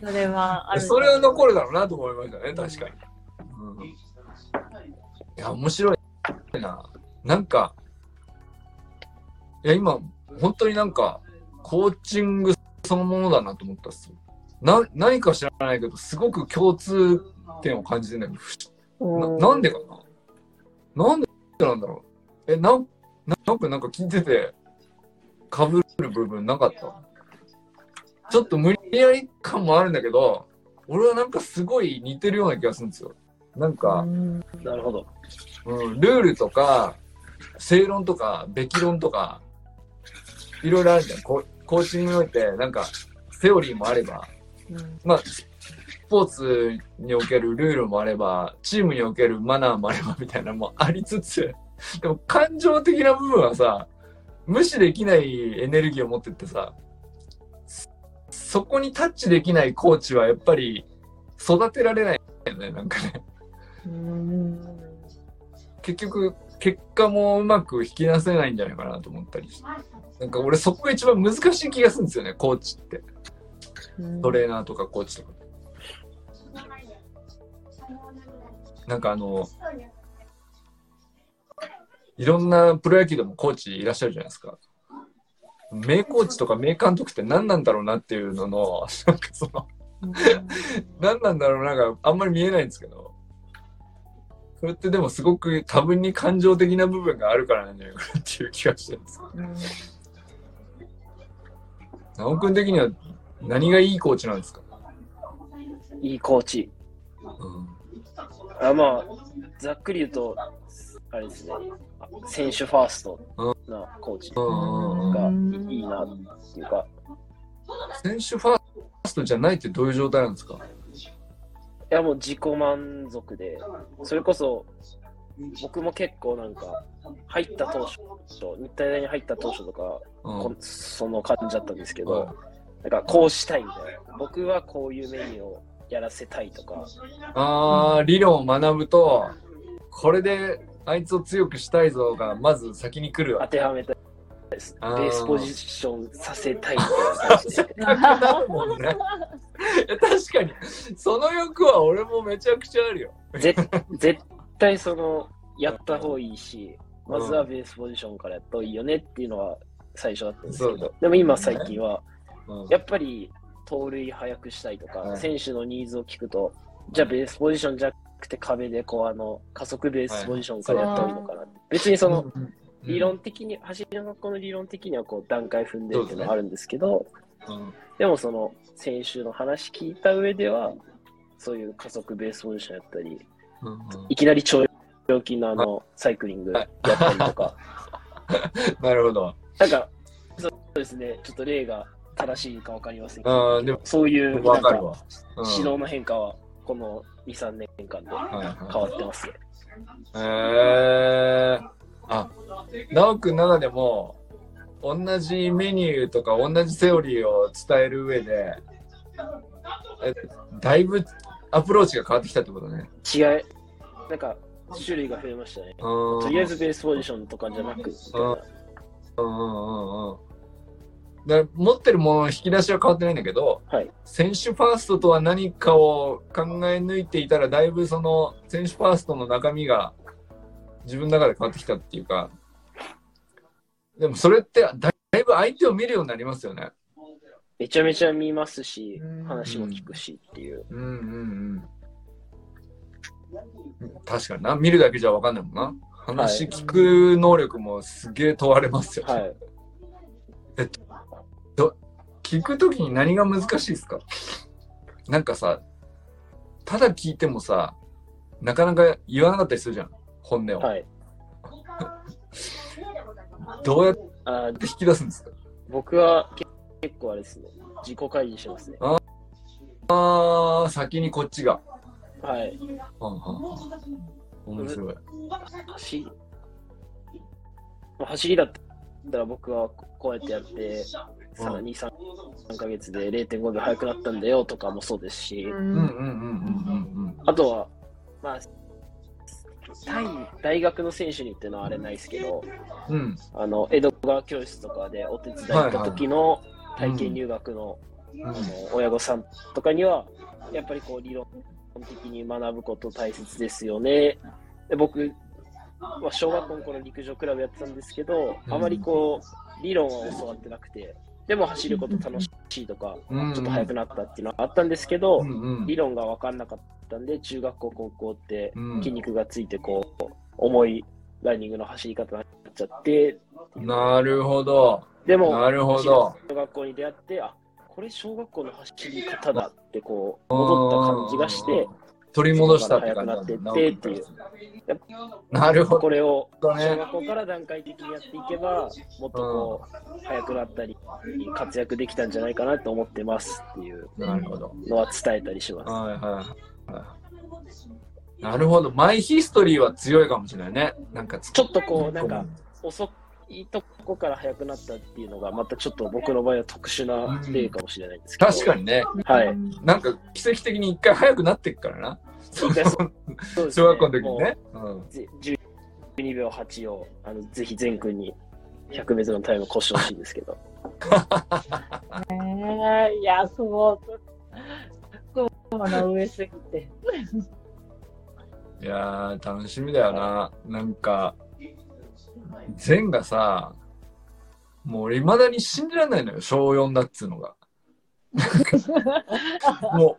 それはある、それは残るだろうなと思いましたね、うん、確かに、うん、いや面白いな、なんか、いや今本当になんかコーチングそのものだなと思ったっす。何か知らないけどすごく共通点を感じてない。なんでかな。なんでなんだろう。なんか聞いてて被る部分なかった。ちょっと無理やり感もあるんだけど、俺はなんかすごい似てるような気がするんですよ。なんか、なるほど。うん、ルールとか正論とかべき論とかいろいろあるじゃん。コーチングにおいてなんかセオリーもあれば、うん、まあ。スポーツにおけるルールもあればチームにおけるマナーもあればみたいなのもありつつ、でも感情的な部分はさ無視できないエネルギーを持ってってさ、そこにタッチできないコーチはやっぱり育てられないよね、なんかね。結局結果もうまく引き出せないんじゃないかなと思ったりして、なんか俺そこが一番難しい気がするんですよね、コーチって。トレーナーとかコーチとかなんかいろんなプロ野球でもコーチいらっしゃるじゃないですか。名コーチとか名監督って何なんだろうなっていうのなんかその何なんだろうなんかあんまり見えないんですけど、それってでもすごく多分に感情的な部分があるからなんじゃないかなっていう気がしてるんですけど、直君的には何がいいコーチなんですか。いいコーチ、うん、まあざっくり言うとあれですね、選手ファーストなコーチがいいなっていうか。選手ファーストじゃないってどういう状態なんですか。いやもう自己満足で、それこそ僕も結構なんか入った当初、日体大に入った当初とか、うん、その感じだったんですけど、うん、なんかこうしたいみたいな、僕はこういうメニューをやらせたいとか、理論を学ぶとこれであいつを強くしたいぞがまず先に来るわけ。当てはめたいです。ベースポジションさせたいみたいな感じもん、ね、確かにその欲は俺もめちゃくちゃあるよ。絶対そのやった方がいいし、まずはベースポジションからやった方がいいよねっていうのは最初だったんですけど、でも今最近は、うん、やっぱり盗塁早くしたいとか、はい、選手のニーズを聞くと、じゃあベースポジションじゃなくて壁でこう加速ベースポジションからやったらいいのかなって、はい、別にその理論的に、走りの学校の理論的にはこう段階踏んでるっていうのはあるんですけど、うん、でもその選手の話聞いた上ではそういう加速ベースポジションやったり、うんうん、いきなり腸腰筋のサイクリングやったりとか、なるほど。なんかそうですね、ちょっと例が正しいか分かりませんけど、でもそういうなんか指導の変化はこの 2,3 年間で変わってますね。あ、なおくん7でも同じメニューとか同じセオリーを伝える上でだいぶアプローチが変わってきたってことね。違い、なんか種類が増えましたね。とりあえずベースポジションとかじゃなく、だから持ってるもの引き出しは変わってないんだけど、はい、選手ファーストとは何かを考え抜いていたらだいぶその選手ファーストの中身が自分の中で変わってきたっていうか、でもそれってだいぶ相手を見るようになりますよね。めちゃめちゃ見ますし、話も聞くしっていう。確かにな、見るだけじゃ分かんないもんな。話聞く能力もすげえ問われますよね。はい、聞くときに何が難しいですか？なんかさ、ただ聞いてもさ、なかなか言わなかったりするじゃん、本音を。はい、どうやって引き出すんですか？僕は結構あれですね、自己開示しますね。先にこっちが。はい。面白い。走りだったら僕はこうやってやって、さらに3ヶ月で 0.5 秒速くなったんだよとかもそうですし、あとは、まあ、大学の選手にっていうのはあれないですけど、江戸川教室とかでお手伝いした時の体験入学の親御さんとかには、やっぱりこう理論的に学ぶこと大切ですよね。で、僕は小学校の頃陸上クラブやってたんですけど、あまりこう理論は教わってなくて、でも走ること楽しいとか、ちょっと速くなったっていうのはあったんですけど、理論が分かんなかったんで、中学校高校って筋肉がついてこう重いランニングの走り方になっちゃって。なるほど。でも小学校に出会って、あ、これ小学校の走り方だってこう戻った感じがして、取り戻したって感じだってっていう。なるほど。これを小学校から段階的にやっていけば、もっとこう速くなったり活躍できたんじゃないかなと思ってますっていうのは伝えたりします。なるほど。マイヒストリーは強いかもしれないね。なんかちょっとこうなんか遅いとこから速くなったっていうのが、またちょっと僕の場合は特殊な例かもしれないんですけど、確かにね、はい、なんか奇跡的に一回速くなっていくからな、そうですね、小学校の時にね、12秒8をぜひ全君に 100m のタイムを越してほしいんですけど。いや、そうな、上すぎて。いやー、楽しみだよな。なんかゼンがさ、もう俺未だに信じられないのよ、小4だっつうのが。もう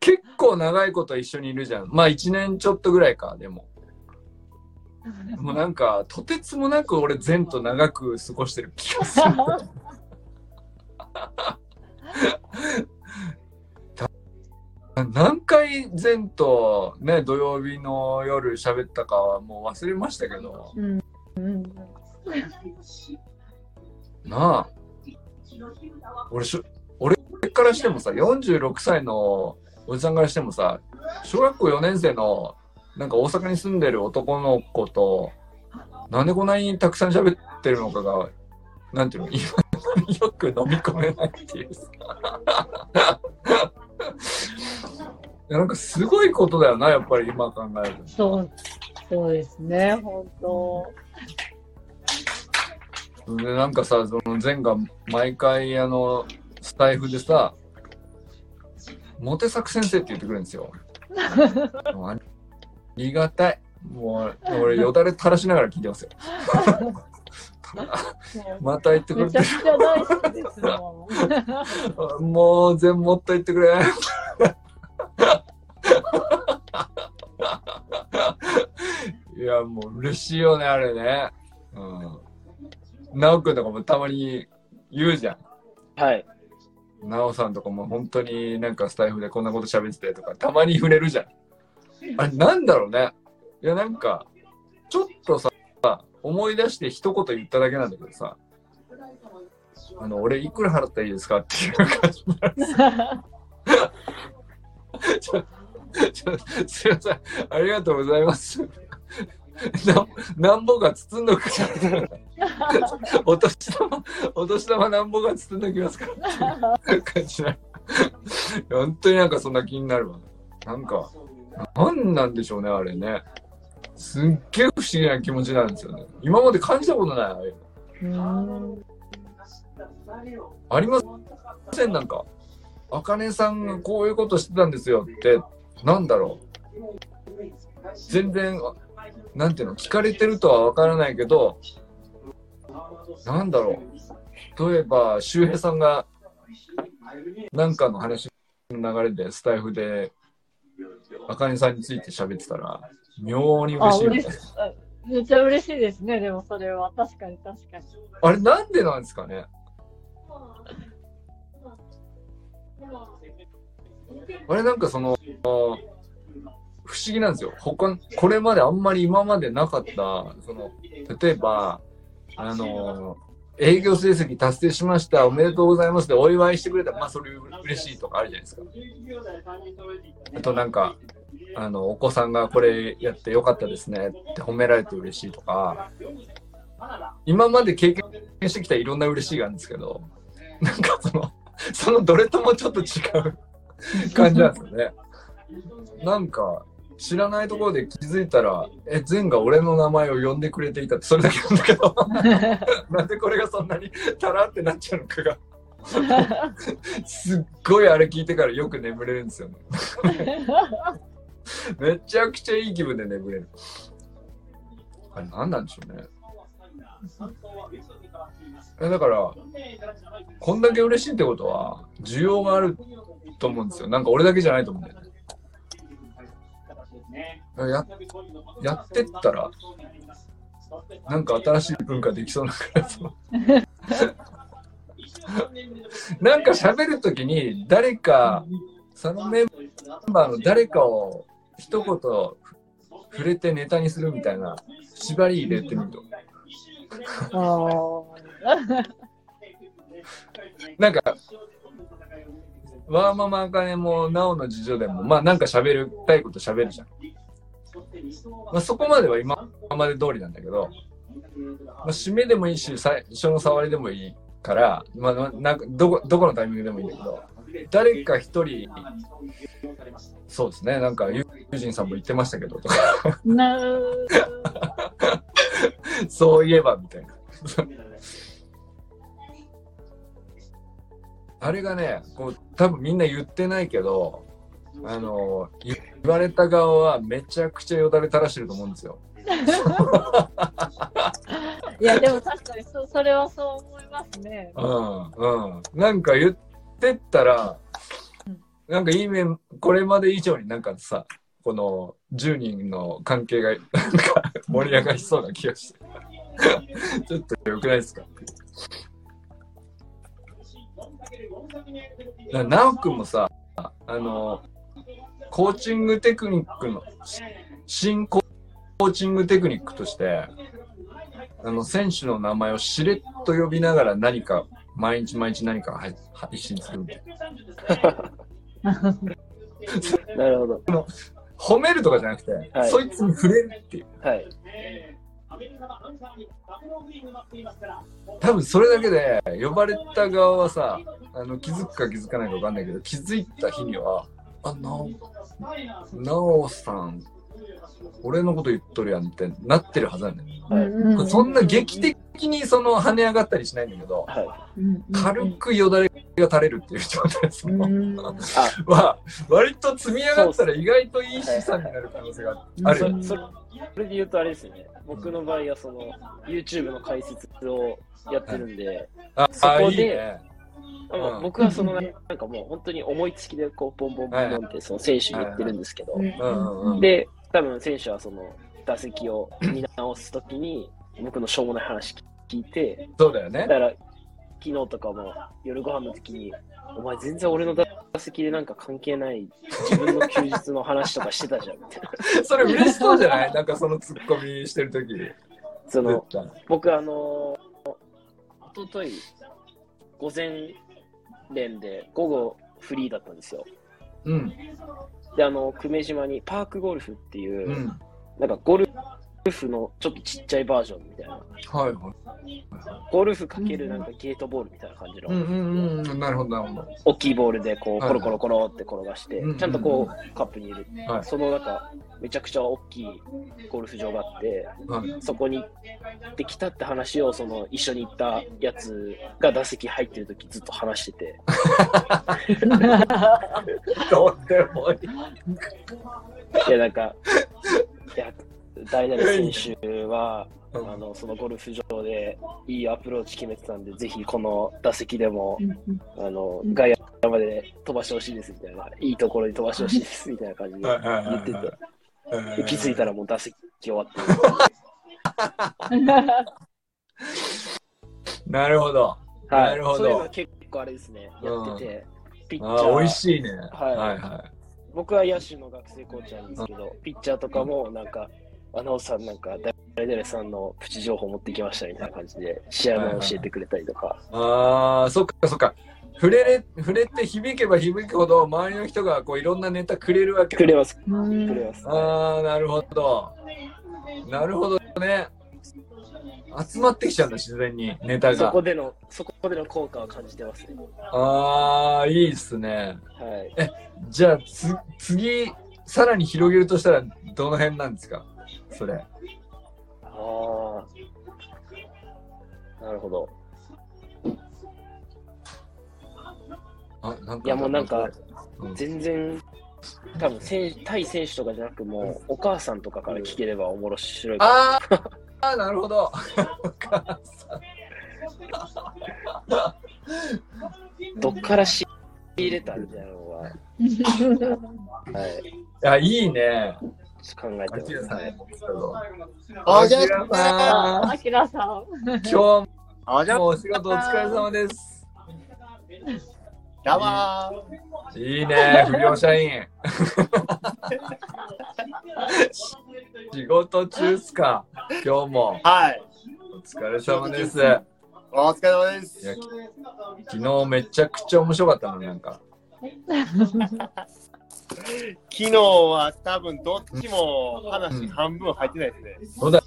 結構長いこと一緒にいるじゃん。まあ1年ちょっとぐらいか。でももうなんかとてつもなく俺ゼンと長く過ごしてる気がする。何回ゼンとね、土曜日の夜喋ったかはもう忘れましたけど、なあ、俺からしてもさ、46歳のおじさんからしてもさ、小学校4年生のなんか大阪に住んでる男の子となんでこんなにたくさん喋ってるのかが、なんていうの、今よく飲み込めないっていうさ。なんかすごいことだよな、やっぱり今考えると。そうですね、本当。で、なんかさ、そのゼンが毎回スタイフでさ、モテ作先生って言ってくるんですよ。ありがたい。もう俺よだれ垂らしながら聞いてますよ。また言ってくれてる。めちゃくちゃ大好きですもん。もうゼン、もっと言ってくれ。いや、もう嬉しいよね、あれね。なおくんとかもたまに言うじゃん。はい。なおさんとかも本当になんかスタイフでこんなこと喋っててとかたまに触れるじゃん。あれなんだろうね。いや、なんかちょっとさ、さ、思い出して一言言っただけなんだけどさ、俺いくら払ったらいいですかっていう感じなんですすいません、ありがとうございますなんぼが包んどくお年玉なんぼが包んどきますからっていう感じな本当になんかそんな気になるわ。なんか何なんでしょうね、あれね。すっげえ不思議な気持ちなんですよね。今まで感じたことないあれ。ありません。なんかあかねさんがこういうことしてたんですよってなんだろう。全然なんていうの、聞かれてるとはわからないけど、なんだろう。例えば周平さんがなんかの話の流れでスタイフであかねさんについて喋ってたら妙に嬉しいみたいな。めっちゃ嬉しいですね。でもそれは確かに確かに。あれなんでなんですかね。あれなんかその不思議なんですよ。これまであんまり今までなかった、その例えば営業成績達成しました、おめでとうございますでお祝いしてくれたら、まあそれ嬉しいとかあるじゃないですか。あとなんかお子さんがこれやってよかったですねって褒められて嬉しいとか、今まで経験してきたいろんな嬉しいがあるんですけど、なんかそのどれともちょっと違う感じなんですよね。なんか知らないところで気づいたら、ゼンが俺の名前を呼んでくれていたって、それだけなんだけどなんでこれがそんなにタラってなっちゃうのかがすっごいあれ聞いてからよく眠れるんですよねめちゃくちゃいい気分で眠れる。あれ何なんでしょうね。だからこんだけ嬉しいってことは需要があると思うんですよ。なんか俺だけじゃないと思うんだよね。やってったらなんか新しい文化できそうなからなんか喋るときに誰か、そのメンバーの誰かを一言触れてネタにするみたいな縛り入れてみるとなんかワーママアカネもナオの事情でもまあなんか喋りたいこと喋るじゃん、まあ、そこまでは今まで通りなんだけど、まあ、締めでもいいし最初の触りでもいいから、まあ、なんかどこのタイミングでもいいんだけど、誰か一人、そうですね、なんか友人さんも言ってましたけどとかそういえばみたいなあれがね、こう多分みんな言ってないけど、言われた側はめちゃくちゃよだれ垂らしてると思うんですよいやでも確かにそれはそう思いますね。うんうん、なんか言ってったらなんかいい面、これまで以上になんかさ、この10人の関係がなんか盛り上がりそうな気がしてちょっと良くないですか。なおくんもさ、コーチングテクニックの新コーチングテクニックとして選手の名前をしれっと呼びながら何か毎日何か配信するみたいななるほど。褒めるとかじゃなくて、はい、そいつに触れるっていう、はい、多分それだけで呼ばれた側はさ、気づくか気づかないか分かんないけど、気づいた日にはなおさん俺のこと言っとるやんってなってるはずなんだよ、はい、そんな劇的にその跳ね上がったりしないんだけど、はい、軽くよだれが垂れるっていう状態ですは割と積み上がったら意外といい資産になる可能性がある、はいはい、それで言うとあれですよね。僕の場合はその YouTube の解説をやってるんで、はい、そこでいい、ね、うん、僕はそのなんかもう本当に思いつきでこうポンポンポンってその選手に言ってるんですけど、はいはい、で多分選手はその打席を見直すときに僕のしょうもない話聞いて、そうだよね。だから昨日とかも夜ご飯の時にお前全然俺の打席でなんか関係ない自分の休日の話とかしてたじゃんみたいなそれ嬉しそうじゃないなんかそのツッコミしてる時その僕一昨日午前連で午後フリーだったんですよ。うん、で久米島にパークゴルフっていう、うん、なんかゴルフのちょっとちっちゃいバージョンみたいな。はいはい。ゴルフかけるなんかゲートボールみたいな感じの。うんうんうん、なるほどなるほど。大きいボールでこう、はいはい、コロコロコロって転がして、ちゃんとこうカップにいる。はい、その中めちゃくちゃ大きいゴルフ場があって、はい、そこに行ってきたって話をその一緒に行ったやつが打席入ってる時ずっと話してて。どうでもいい。いやなんかいや。誰々選手は、うん、そのゴルフ場でいいアプローチ決めてたんで、ぜひこの打席でも、うん、外野まで飛ばしてほしいですみたいな、いいところに飛ばしてほしいですみたいな感じで言ってて、気づいたらもう打席終わってる。なるほど。はい、なるほど。そういうの結構あれですね、やってて、ピッチャー。美味しいね。はいはいはい。僕は野手の学生コーチなんですけど、ピッチャーとかもなんか。アナウンサーなんか誰々さんのプチ情報持ってきましたみたいな感じで試合も教えてくれたりとか、あーそっかそっか、触れて響けば響くほど周りの人がこういろんなネタくれるわけ、くれます、あーなるほどなるほどね、集まってきちゃうんだ自然にネタが、そこでの効果を感じてますね。あーいいっすね、はい、じゃあ次さらに広げるとしたらどの辺なんですかそれ。ああ、なるほど。いやもうなんか、全然、多分対選手とかじゃなく、もうお母さんとかから聞ければおもろしろい。ああ、なるほど。お母さん。どっから仕入れたみたいなのは。はい、いや、いいね。考えてますね。おじゃっさん、あきらさん、今日もお仕事お疲れ様です。やばー。いいね、不良社員。仕事中っすか、今日も。はい。お疲れ様です。お疲れ様です。いや、昨日めちゃくちゃ面白かったのなんか。昨日は多分どっちも話半分入ってないですね。そうだ、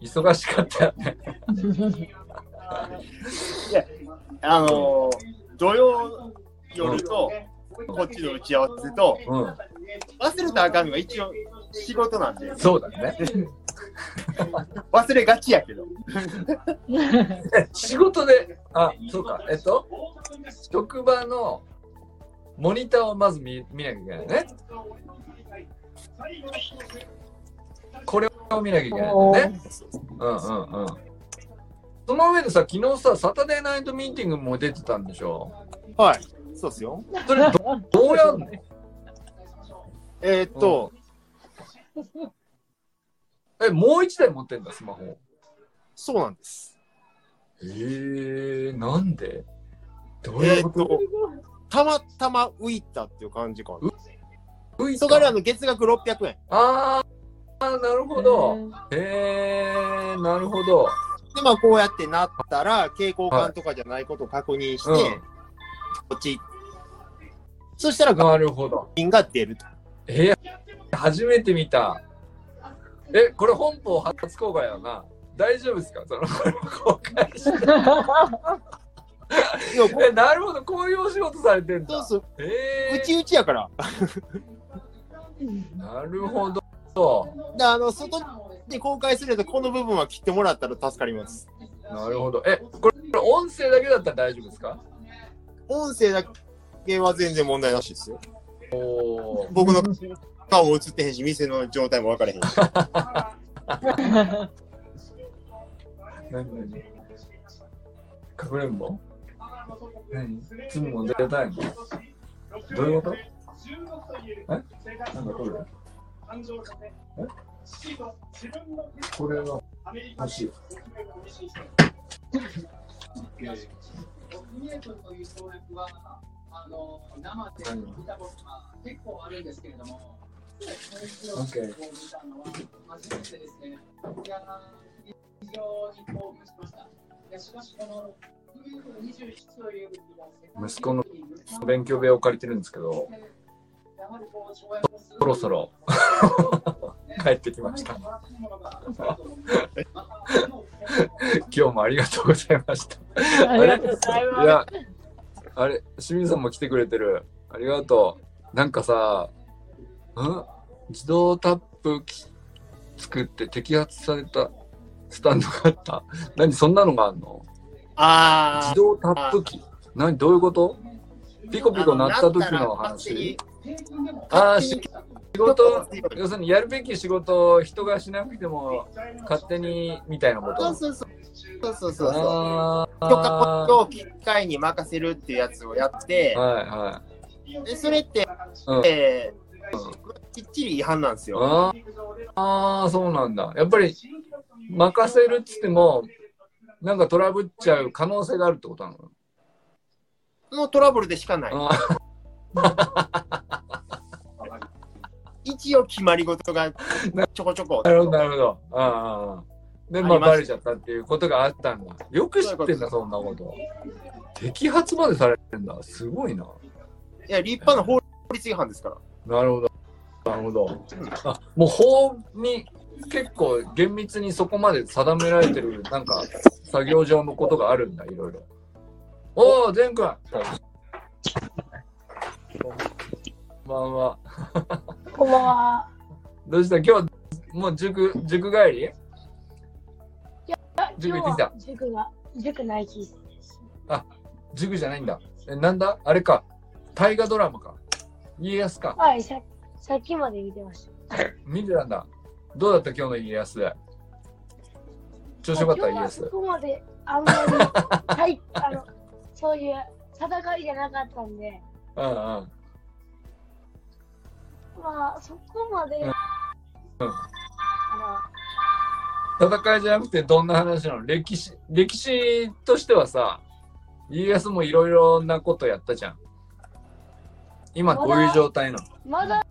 忙しかったよね。いや、土曜夜と、こっちの打ち合わせと、忘れたらあかんのが一応仕事なんで。そうだね。忘れがちやけど。仕事で、あ、そうか、職場のモニターをまず 見なきゃいけないね。これを見なきゃいけないんだね。うんうんうん。その上でさ、昨日さ、サタデーナイトミーティングも出てたんでしょ。はい、そうですよ。それどうやんの？もう一台持ってんだ、スマホ。そうなんです。なんで？どういうこと？たまたま浮いたっていう感じかな。そこから月額600円。あー、なるほど。なるほど。で、まあ、こうやってなったら、蛍光管とかじゃないことを確認して、こっち。そしたら、なるほど。金が出ると。初めて見た。これ本邦初公開やな。大丈夫ですかその、公開して。なるほど、こういうお仕事されてんだ。そうそう、うちやから。なるほど。で、外で公開するとこの部分は切ってもらったら助かります。なるほど。これ音声だけだったら大丈夫ですか？音声だけは全然問題なしですよ。僕の顔も映ってへんし、店の状態も分からへんし。何かくれんぼ？何？つむも出たいの？どういうこと？なんかこれ？これは欲しい。OK。非常に興奮しました。いや、しかしこの27という息子の勉強部屋を借りてるんですけど、そろそろ帰ってきました。今日もありがとうございました。ありがとうございます。いや、あれ、清水さんも来てくれてる。ありがとう。なんかさ、自動タップ作って摘発されたスタンドがあった。何そんなのがあるの？自動タップ機。何どういうこと？ピコピコ鳴った時の話。仕事、要するにやるべき仕事を人がしなくても勝手にみたいなこと。そう。許可を機械に任せるっていうやつをやって、はいはい、でそれって、きっちり違反なんですよ。そうなんだ。やっぱり任せるっつってもなんかトラブっちゃう可能性があるってことなの？もうトラブルでしかない。一応決まり事がちょこちょこ。なるほど。で、バレちゃったっていうことがあったんだ。よく知ってんだ、そんなこと。摘発までされてんだ。すごいな。いや、立派な法律違反ですから。なるほど。もう法に結構厳密にそこまで定められてる、なんか作業上のことがあるんだ、いろいろ。おー、全くん。こんばんは。どうした今日、もう塾帰り？塾行ってきた。塾ないし。あ、塾じゃないんだ。なんだあれか。大河ドラマか。家康か。はい、さっきまで見てました。見てたんだ。どうだった今日の家康。調子よかった家康。そこまであんまりそういう戦いじゃなかったんで。まあそこまで。戦いじゃなくてどんな話なの？歴史としてはさ、家康もいろいろなことやったじゃん。今こういう状態なの。まだ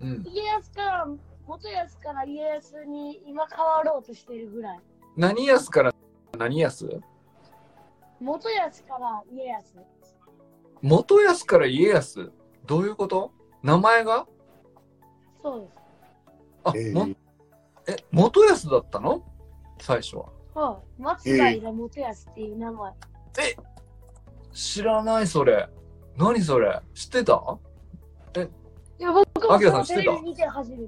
家康から元康から家康に今変わろうとしてるぐらい。何康から何康？元康から家康。元康から家康？どういうこと？名前が？そうです。元康だったの？最初は。はい。松平元康っていう名前。知らないそれ。何それ？知ってた？いや僕もそのテレビ見て初めて。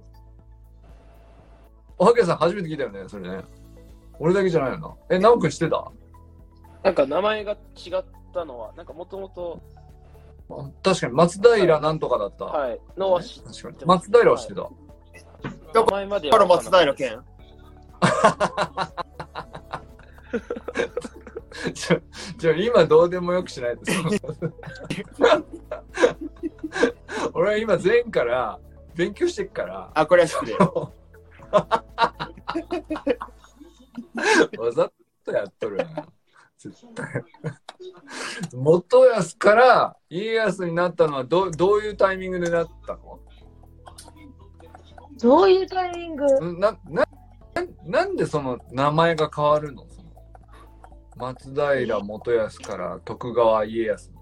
あきらさん初めて聞いたよねそれね。俺だけじゃないよな。なおくん知ってた？なんか名前が違ったのはなんかもともと。確かに松平なんとかだった。はい。のは知ってた。松平は知ってた。どこから松平健？じゃあ今どうでもよくしないです。俺は今前から勉強してっから。あ、これはそうだよ。わざとやっとるな。絶対。元康から家康になったのはどういうタイミングでなったの？どういうタイミング？なんでその名前が変わるの？その松平元康から徳川家康に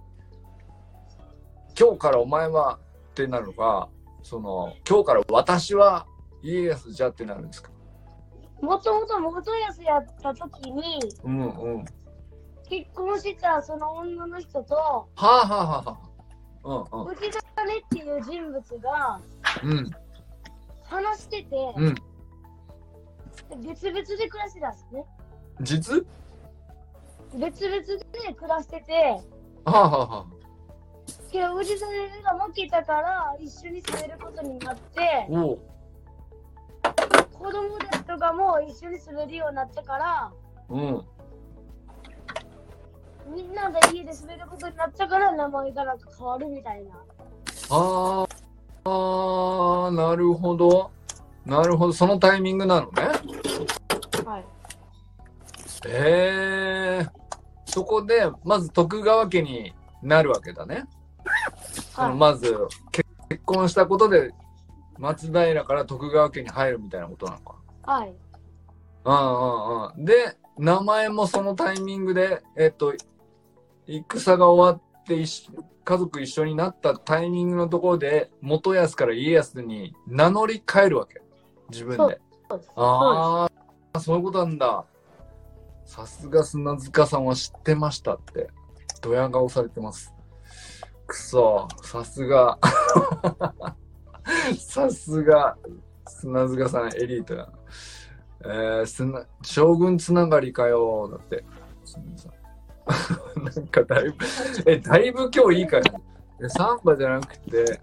今日からお前はってなるのか、その今日から私は家康じゃってなるんですか？もともと元康やった時に、結婚したその女の人と、内田ねっていう人物が、話してて、別々で暮らしてたんですね。別々で暮らしてて、けど氏真が負けたから一緒に住めることになって、子供たちとかも一緒に住めるようになったから、みんなが家で住めることになったから名前がなんか変わるみたいな。なるほど。そのタイミングなのね。はい。そこでまず徳川家になるわけだね。はい、まず結婚したことで松平から徳川家に入るみたいなことなのか。はい。で、名前もそのタイミングで、戦が終わって家族一緒になったタイミングのところで元康から家康に名乗り変えるわけ、自分で。そうです。ああ、そういうことなんだ。さすが砂塚さんは知ってましたってドヤ顔されてます。くそ、さすがさすが砂塚さんエリートだな。将軍つながりかよだってなんかだいぶ今日いい感じ。サンバじゃなくて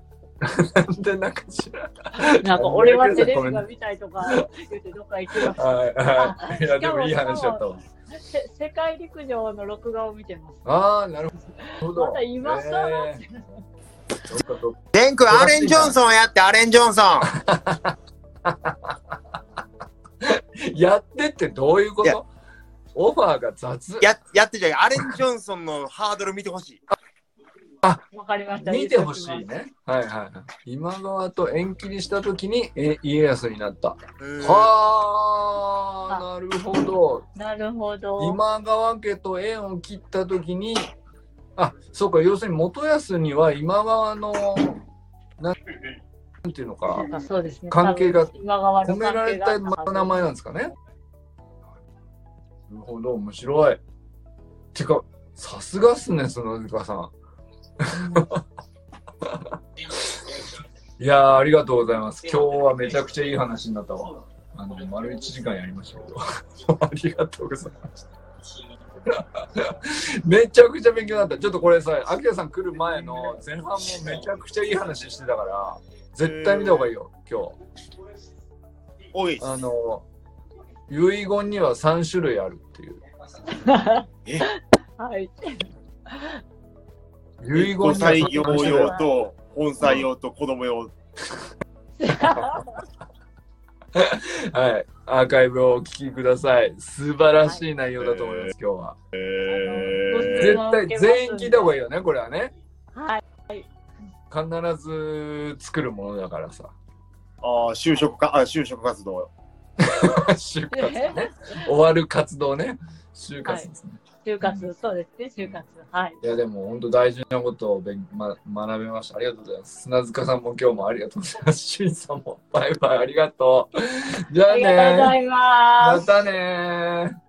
なんでなんか知らないなんか俺はテレビが見たいとか言ってどっか行きました。はい、いやでもいい話だったわ。世界陸上の録画を見てます。ああ、なるほど。また今更デン君、アレン・ジョンソンやって、アレン・ジョンソンやってってどういうこと？オファーが雑。やってじゃアレン・ジョンソンのハードル見てほしい。あ、わかりました。見てほしいね。はいはい。今川と縁切りしたときに家康になった。はあ、なるほど。なるほど。今川家と縁を切ったときに、あ、そうか、要するに元康には今川のなんていうのか、そうですね、関係が込められた名前なんですかね。なるほど、面白い。てか、さすがっすね、砂塚さん。いやー、ありがとうございます。今日はめちゃくちゃいい話になったわ。丸1時間やりましたけどありがとうございましためちゃくちゃ勉強になった。ちょっとこれさ、秋田さん来る前の前半もめちゃくちゃいい話してたから絶対見た方がいいよ。今日多い遺言には3種類あるっていうえはい遺言採用用と本採用と子供用はい、アーカイブをお聞きください。素晴らしい内容だと思います、今日は。絶対全員聞いた方がいいよね、これはね。はい。必ず作るものだからさ。就職活動。就活ね。終わる活動ね。就活ですね。はい、就活、そうですね、就活。はい。いや、でも本当大事なことを学べました。ありがとうございます。砂塚さんも今日もありがとうございます。しゅんさんもバイバイ、ありがとう。じゃあね。ありがとうございます。またね。